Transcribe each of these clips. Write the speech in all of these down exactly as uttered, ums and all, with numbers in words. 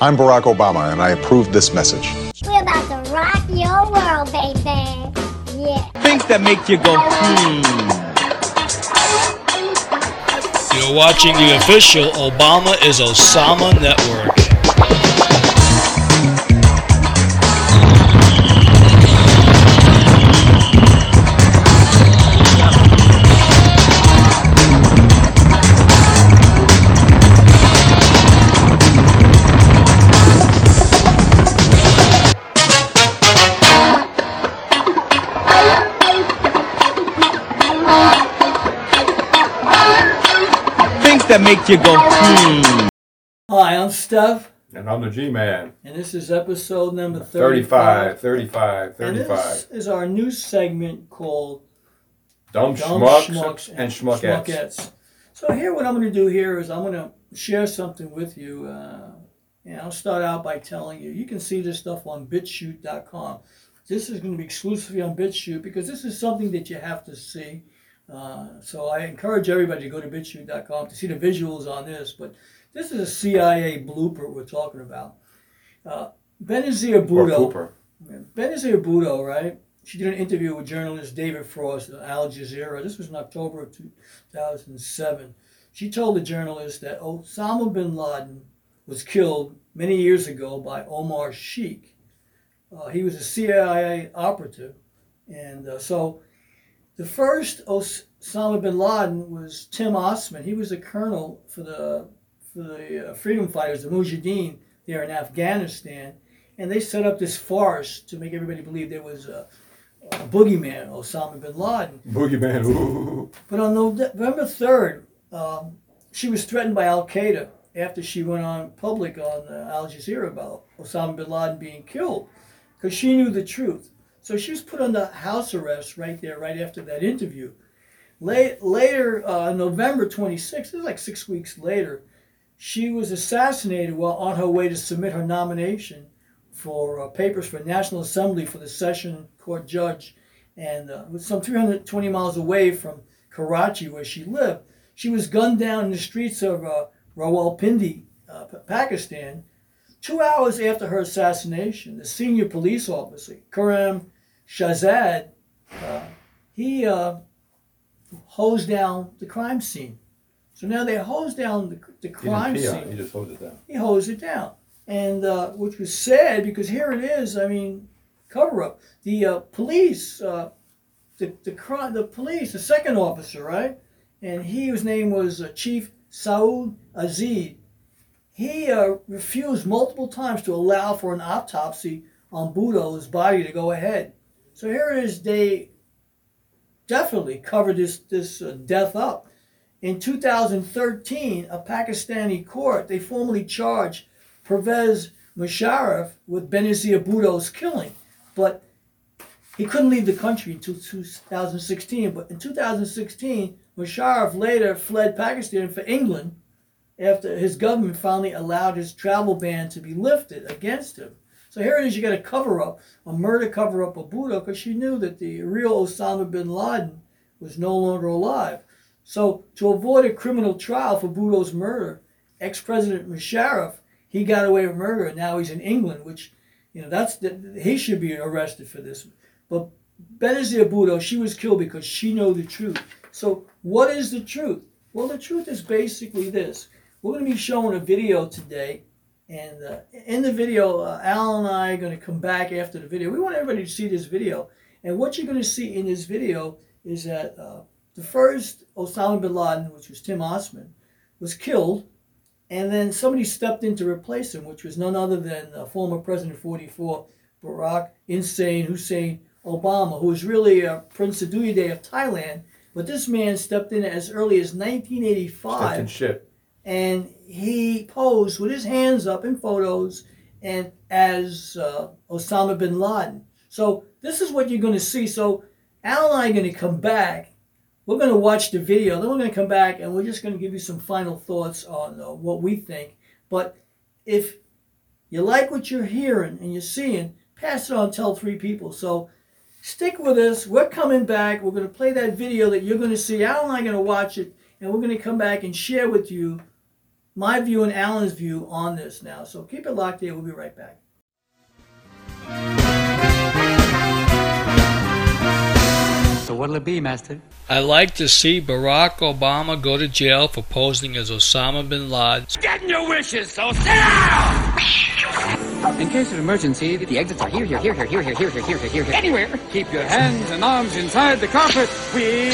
I'm Barack Obama, and I approve this message. We're about to rock your world, baby. Yeah. Things that make you go, hmm. You're watching the official Obama is Osama Network. That make you go, hmm. Hi, I'm Steph. And I'm the G-Man. And this is episode number thirty-five. thirty-five, thirty-five, thirty-five. And this is our new segment called Dumb, Dumb Schmucks, Schmucks and, and Schmuckettes. Schmuckettes. So here, what I'm going to do here is I'm going to share something with you. Uh, and I'll start out by telling you, you can see this stuff on bit chute dot com. This is going to be exclusively on BitChute because this is something that you have to see. Uh, so I encourage everybody to go to bit chute dot com to see the visuals on this, but this is a C I A blooper we're talking about. Uh, Benazir Bhutto, Benazir Bhutto, right? She did an interview with journalist David Frost at Al Jazeera. This was in October of two thousand seven. She told the journalist that Osama bin Laden was killed many years ago by Omar Sheikh. Uh, he was a C I A operative, and uh, so... The first Osama bin Laden was Tim Osman. He was a colonel for the, for the freedom fighters, the Mujahideen, there in Afghanistan. And they set up this farce to make everybody believe there was a, a boogeyman, Osama bin Laden. Boogeyman, ooh. But on November third, um, she was threatened by Al-Qaeda after she went on public on uh, Al Jazeera about Osama bin Laden being killed, because she knew the truth. So she was put under house arrest right there, right after that interview. Late, later, uh, November twenty-sixth, this is like six weeks later, she was assassinated while on her way to submit her nomination for uh, papers for National Assembly for the Session Court Judge. And uh, with some three hundred twenty miles away from Karachi, where she lived, she was gunned down in the streets of uh, Rawalpindi, uh, Pakistan. Two hours after her assassination, the senior police officer, Karam Shazad, uh, he uh, hosed down the crime scene. So now they hosed down the, the crime he scene. He just hosed it down. He hosed it down. And uh, which was sad because here it is, I mean, cover up. The uh, police, uh, the, the, crime, the police, the second officer, right? And he, his name was uh, Chief Saud Aziz. He uh, refused multiple times to allow for an autopsy on Bhutto's body to go ahead. So here it is, they definitely covered this, this uh, death up. In two thousand thirteen, a Pakistani court, they formally charged Pervez Musharraf with Benazir Bhutto's killing. But he couldn't leave the country until two thousand sixteen. But in two thousand sixteen, Musharraf later fled Pakistan for England after his government finally allowed his travel ban to be lifted against him. So here it is, you got a cover-up, a murder cover-up of Bhutto, because she knew that the real Osama bin Laden was no longer alive. So to avoid a criminal trial for Bhutto's murder, ex-President Musharraf, he got away with murder, and now he's in England, which, you know, that's the, he should be arrested for this. But Benazir Bhutto, she was killed because she knew the truth. So what is the truth? Well, the truth is basically this. We're going to be showing a video today, and uh, in the video, uh, Al and I are going to come back after the video. We want everybody to see this video, and what you're going to see in this video is that uh, the first Osama bin Laden, which was Tim Osman, was killed, and then somebody stepped in to replace him, which was none other than uh, former President forty-four, Barack Insane Hussein Obama, who was really uh, Prince Saduieday of Thailand, but this man stepped in as early as nineteen eighty-five. Stepped in shit. And he posed with his hands up in photos and as uh, Osama bin Laden. So this is what you're going to see. So Al and I are going to come back. We're going to watch the video. Then we're going to come back, and we're just going to give you some final thoughts on uh, what we think. But if you like what you're hearing and you're seeing, pass it on, tell three people. So stick with us. We're coming back. We're going to play that video that you're going to see. Al and I are going to watch it, and we're going to come back and share with you my view and Alan's view on this now. So keep it locked in. We'll be right back. So what'll it be, Master? I'd like to see Barack Obama go to jail for posing as Osama bin Laden. Getting your wishes, so sit down! In case of emergency, the exits are here, here, here, here, here, here, here, here, here, here, anywhere. Keep your hands and arms inside the carpet. We...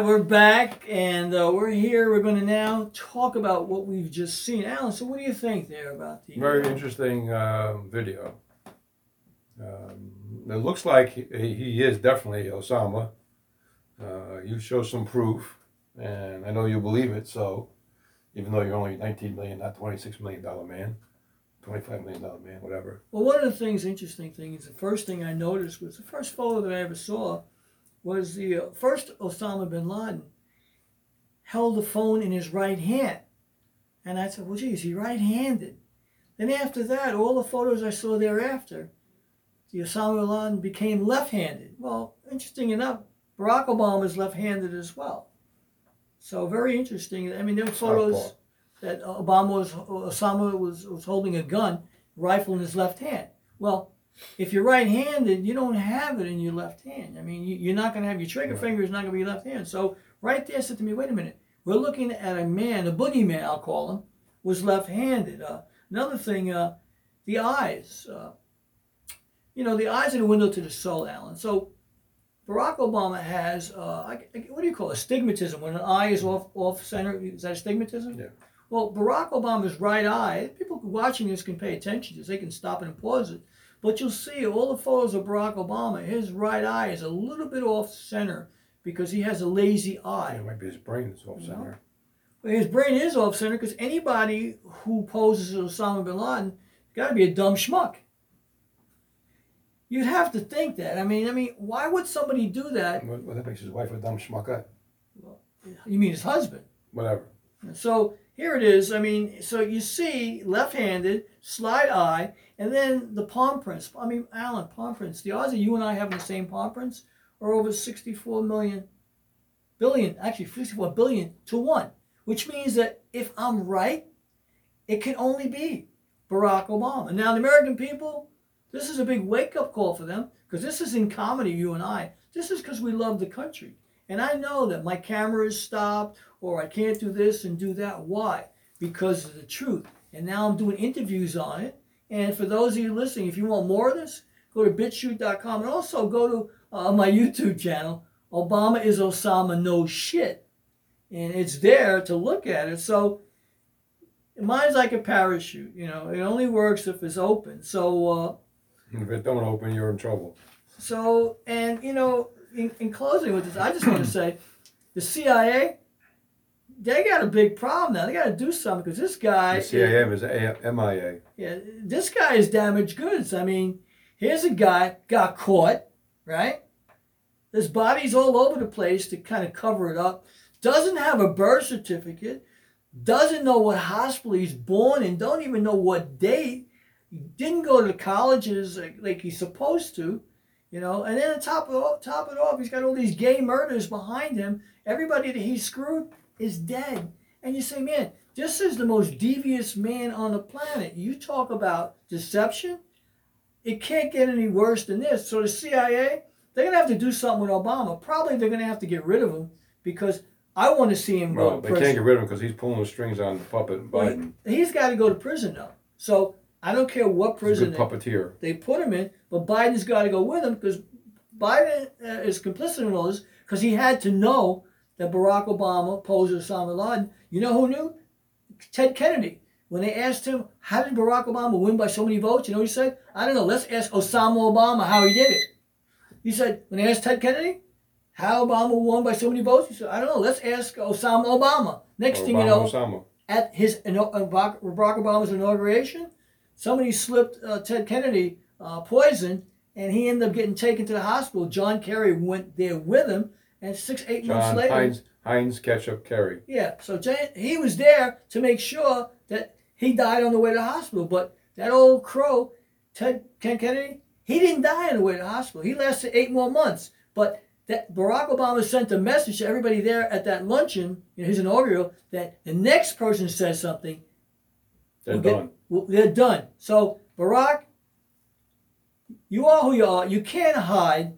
We're back, and uh, we're here. We're going to now talk about what we've just seen. Alan, so what do you think there about the... Very interesting uh, video. Um, it looks like he, he is definitely Osama. Uh, you show some proof, and I know you believe it, so even though you're only nineteen million dollars, not twenty-six million dollars man, twenty-five million dollars man, whatever. Well, one of the things, interesting thing, is the first thing I noticed was the first photo that I ever saw was the first Osama bin Laden held the phone in his right hand. And I said, well, geez, he right-handed. Then after that, all the photos I saw thereafter, the Osama bin Laden became left-handed. Well, interesting enough, Barack Obama is left-handed as well. So very interesting. I mean, there were photos that Obama was, Osama was, was holding a gun, rifle in his left hand. Well, if you're right-handed, you don't have it in your left hand. I mean, you, you're not going to have your trigger right. Finger is not going to be your left hand. So right there said to me, wait a minute. We're looking at a man, a boogeyman, I'll call him, was left-handed. Uh, another thing, uh, the eyes. Uh, you know, the eyes are the window to the soul, Alan. So Barack Obama has, uh, I, I, what do you call it, astigmatism. When an eye is off, off center, is that astigmatism? Yeah. Well, Barack Obama's right eye, people watching this can pay attention to this. They can stop it and pause it. But you'll see all the photos of Barack Obama, his right eye is a little bit off center because he has a lazy eye. Yeah, it might be his brain is off center. You know? His brain is off center because anybody who poses as Osama bin Laden has got to be a dumb schmuck. You'd have to think that. I mean, I mean, why would somebody do that? Well, that makes his wife a dumb schmuckette. Well, you mean his husband? Whatever. So here it is. I mean, so you see, left-handed, slide eye, and then the palm prints. I mean, Alan, palm prints. The odds that you and I have the same palm prints are over sixty-four million billion, actually fifty-four billion to one, which means that if I'm right, it can only be Barack Obama. Now, the American people, this is a big wake-up call for them, because this is in comedy, you and I. This is because we love the country. And I know that my camera is stopped, or I can't do this and do that. Why? Because of the truth. And now I'm doing interviews on it. And for those of you listening, if you want more of this, go to bit chute dot com. And also go to uh, my YouTube channel, Obama is Osama No Shit. And it's there to look at it. So mine's like a parachute. You know, it only works if it's open. So uh, if it don't open, you're in trouble. So, and you know, in, in closing with this, I just want to say the C I A, they got a big problem now. They got to do something, because this guy... The C I A is M I A. Yeah, this guy is damaged goods. I mean, here's a guy, got caught, right? There's bodies all over the place to kind of cover it up. Doesn't have a birth certificate. Doesn't know what hospital he's born in. Don't even know what date. Didn't go to the colleges like, like he's supposed to. You know, and then to top it off, top it off, he's got all these gay murders behind him. Everybody that he screwed is dead. And you say, man, this is the most devious man on the planet. You talk about deception. It can't get any worse than this. So the C I A, they're going to have to do something with Obama. Probably they're going to have to get rid of him, because I want to see him well, go to prison. Well, they can't get rid of him because he's pulling the strings on the puppet Biden. Well, he's got to go to prison, though. So I don't care what prison he's a good puppeteer. They, they put him in, but Biden's got to go with him, because Biden uh, is complicit in all this, because he had to know that Barack Obama posed Osama bin Laden. You know who knew? Ted Kennedy. When they asked him, how did Barack Obama win by so many votes? You know what he said? I don't know. Let's ask Osama Obama how he did it. He said, when they asked Ted Kennedy how Obama won by so many votes, he said, I don't know. Let's ask Osama Obama. Next Obama, thing you know, Osama. at his uh, Barack Obama's inauguration, somebody slipped uh, Ted Kennedy uh, poison, and he ended up getting taken to the hospital. John Kerry went there with him, and six, eight John months later... John Heinz, Heinz Ketchup Kerry. Yeah, so Jan, he was there to make sure that he died on the way to the hospital. But that old crow, Ted Ken Kennedy, he didn't die on the way to the hospital. He lasted eight more months. But that Barack Obama sent a message to everybody there at that luncheon, in his inaugural, that the next person says something, they're we'll done. Get, well, they're done. So, Barack, you are who you are. You can't hide.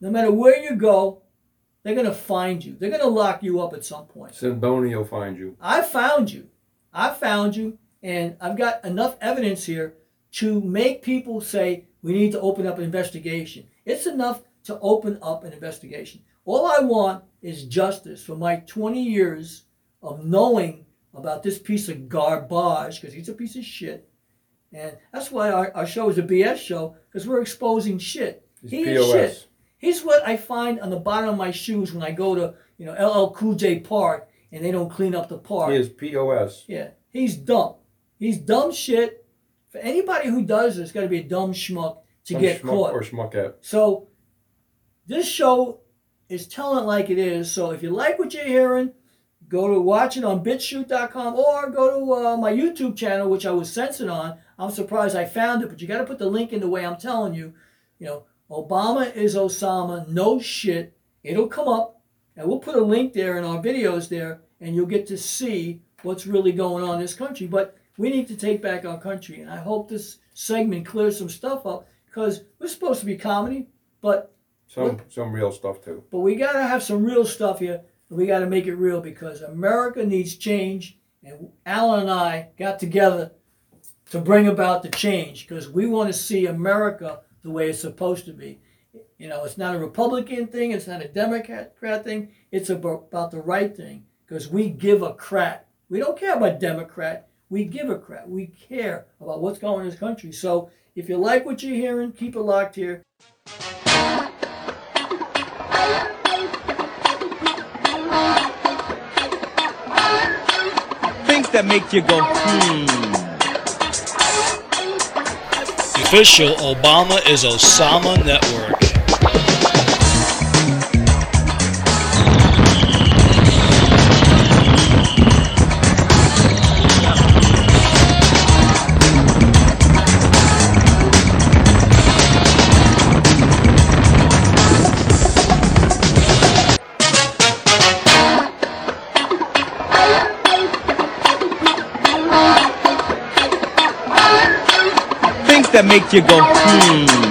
No matter where you go, they're going to find you. They're going to lock you up at some point. Sindoni will find you. I found you. I found you. And I've got enough evidence here to make people say, we need to open up an investigation. It's enough to open up an investigation. All I want is justice for my twenty years of knowing about this piece of garbage, because he's a piece of shit. And that's why our, our show is a B S show, because we're exposing shit. He's he P O S. Is shit. He's what I find on the bottom of my shoes when I go to, you know, L L Cool J Park, and they don't clean up the park. He is P O S. Yeah. He's dumb. He's dumb shit. For anybody who does this, it's got to be a dumb schmuck to dumb get schmuck caught. Or schmuckette. So this show is telling it like it is. So if you like what you're hearing, go to watch it on bit chute dot com, or go to uh, my YouTube channel, which I was censored on. I'm surprised I found it, but you got to put the link in the way I'm telling you. You know, Obama is Osama. No shit. It'll come up, and we'll put a link there in our videos there, and you'll get to see what's really going on in this country. But we need to take back our country, and I hope this segment clears some stuff up, because we're supposed to be comedy, but some some real stuff too. But we gotta have some real stuff here, and we gotta make it real, because America needs change, and Alan and I got together to bring about the change, because we want to see America the way it's supposed to be. You know, it's not a Republican thing, it's not a Democrat thing, it's about the right thing, because we give a crap. We don't care about Democrat. We give a crap. We care about what's going on in this country. So if you like what you're hearing, keep it locked here. Things that make you go, hmm. official Obama is Osama Network. That make you go, hmm.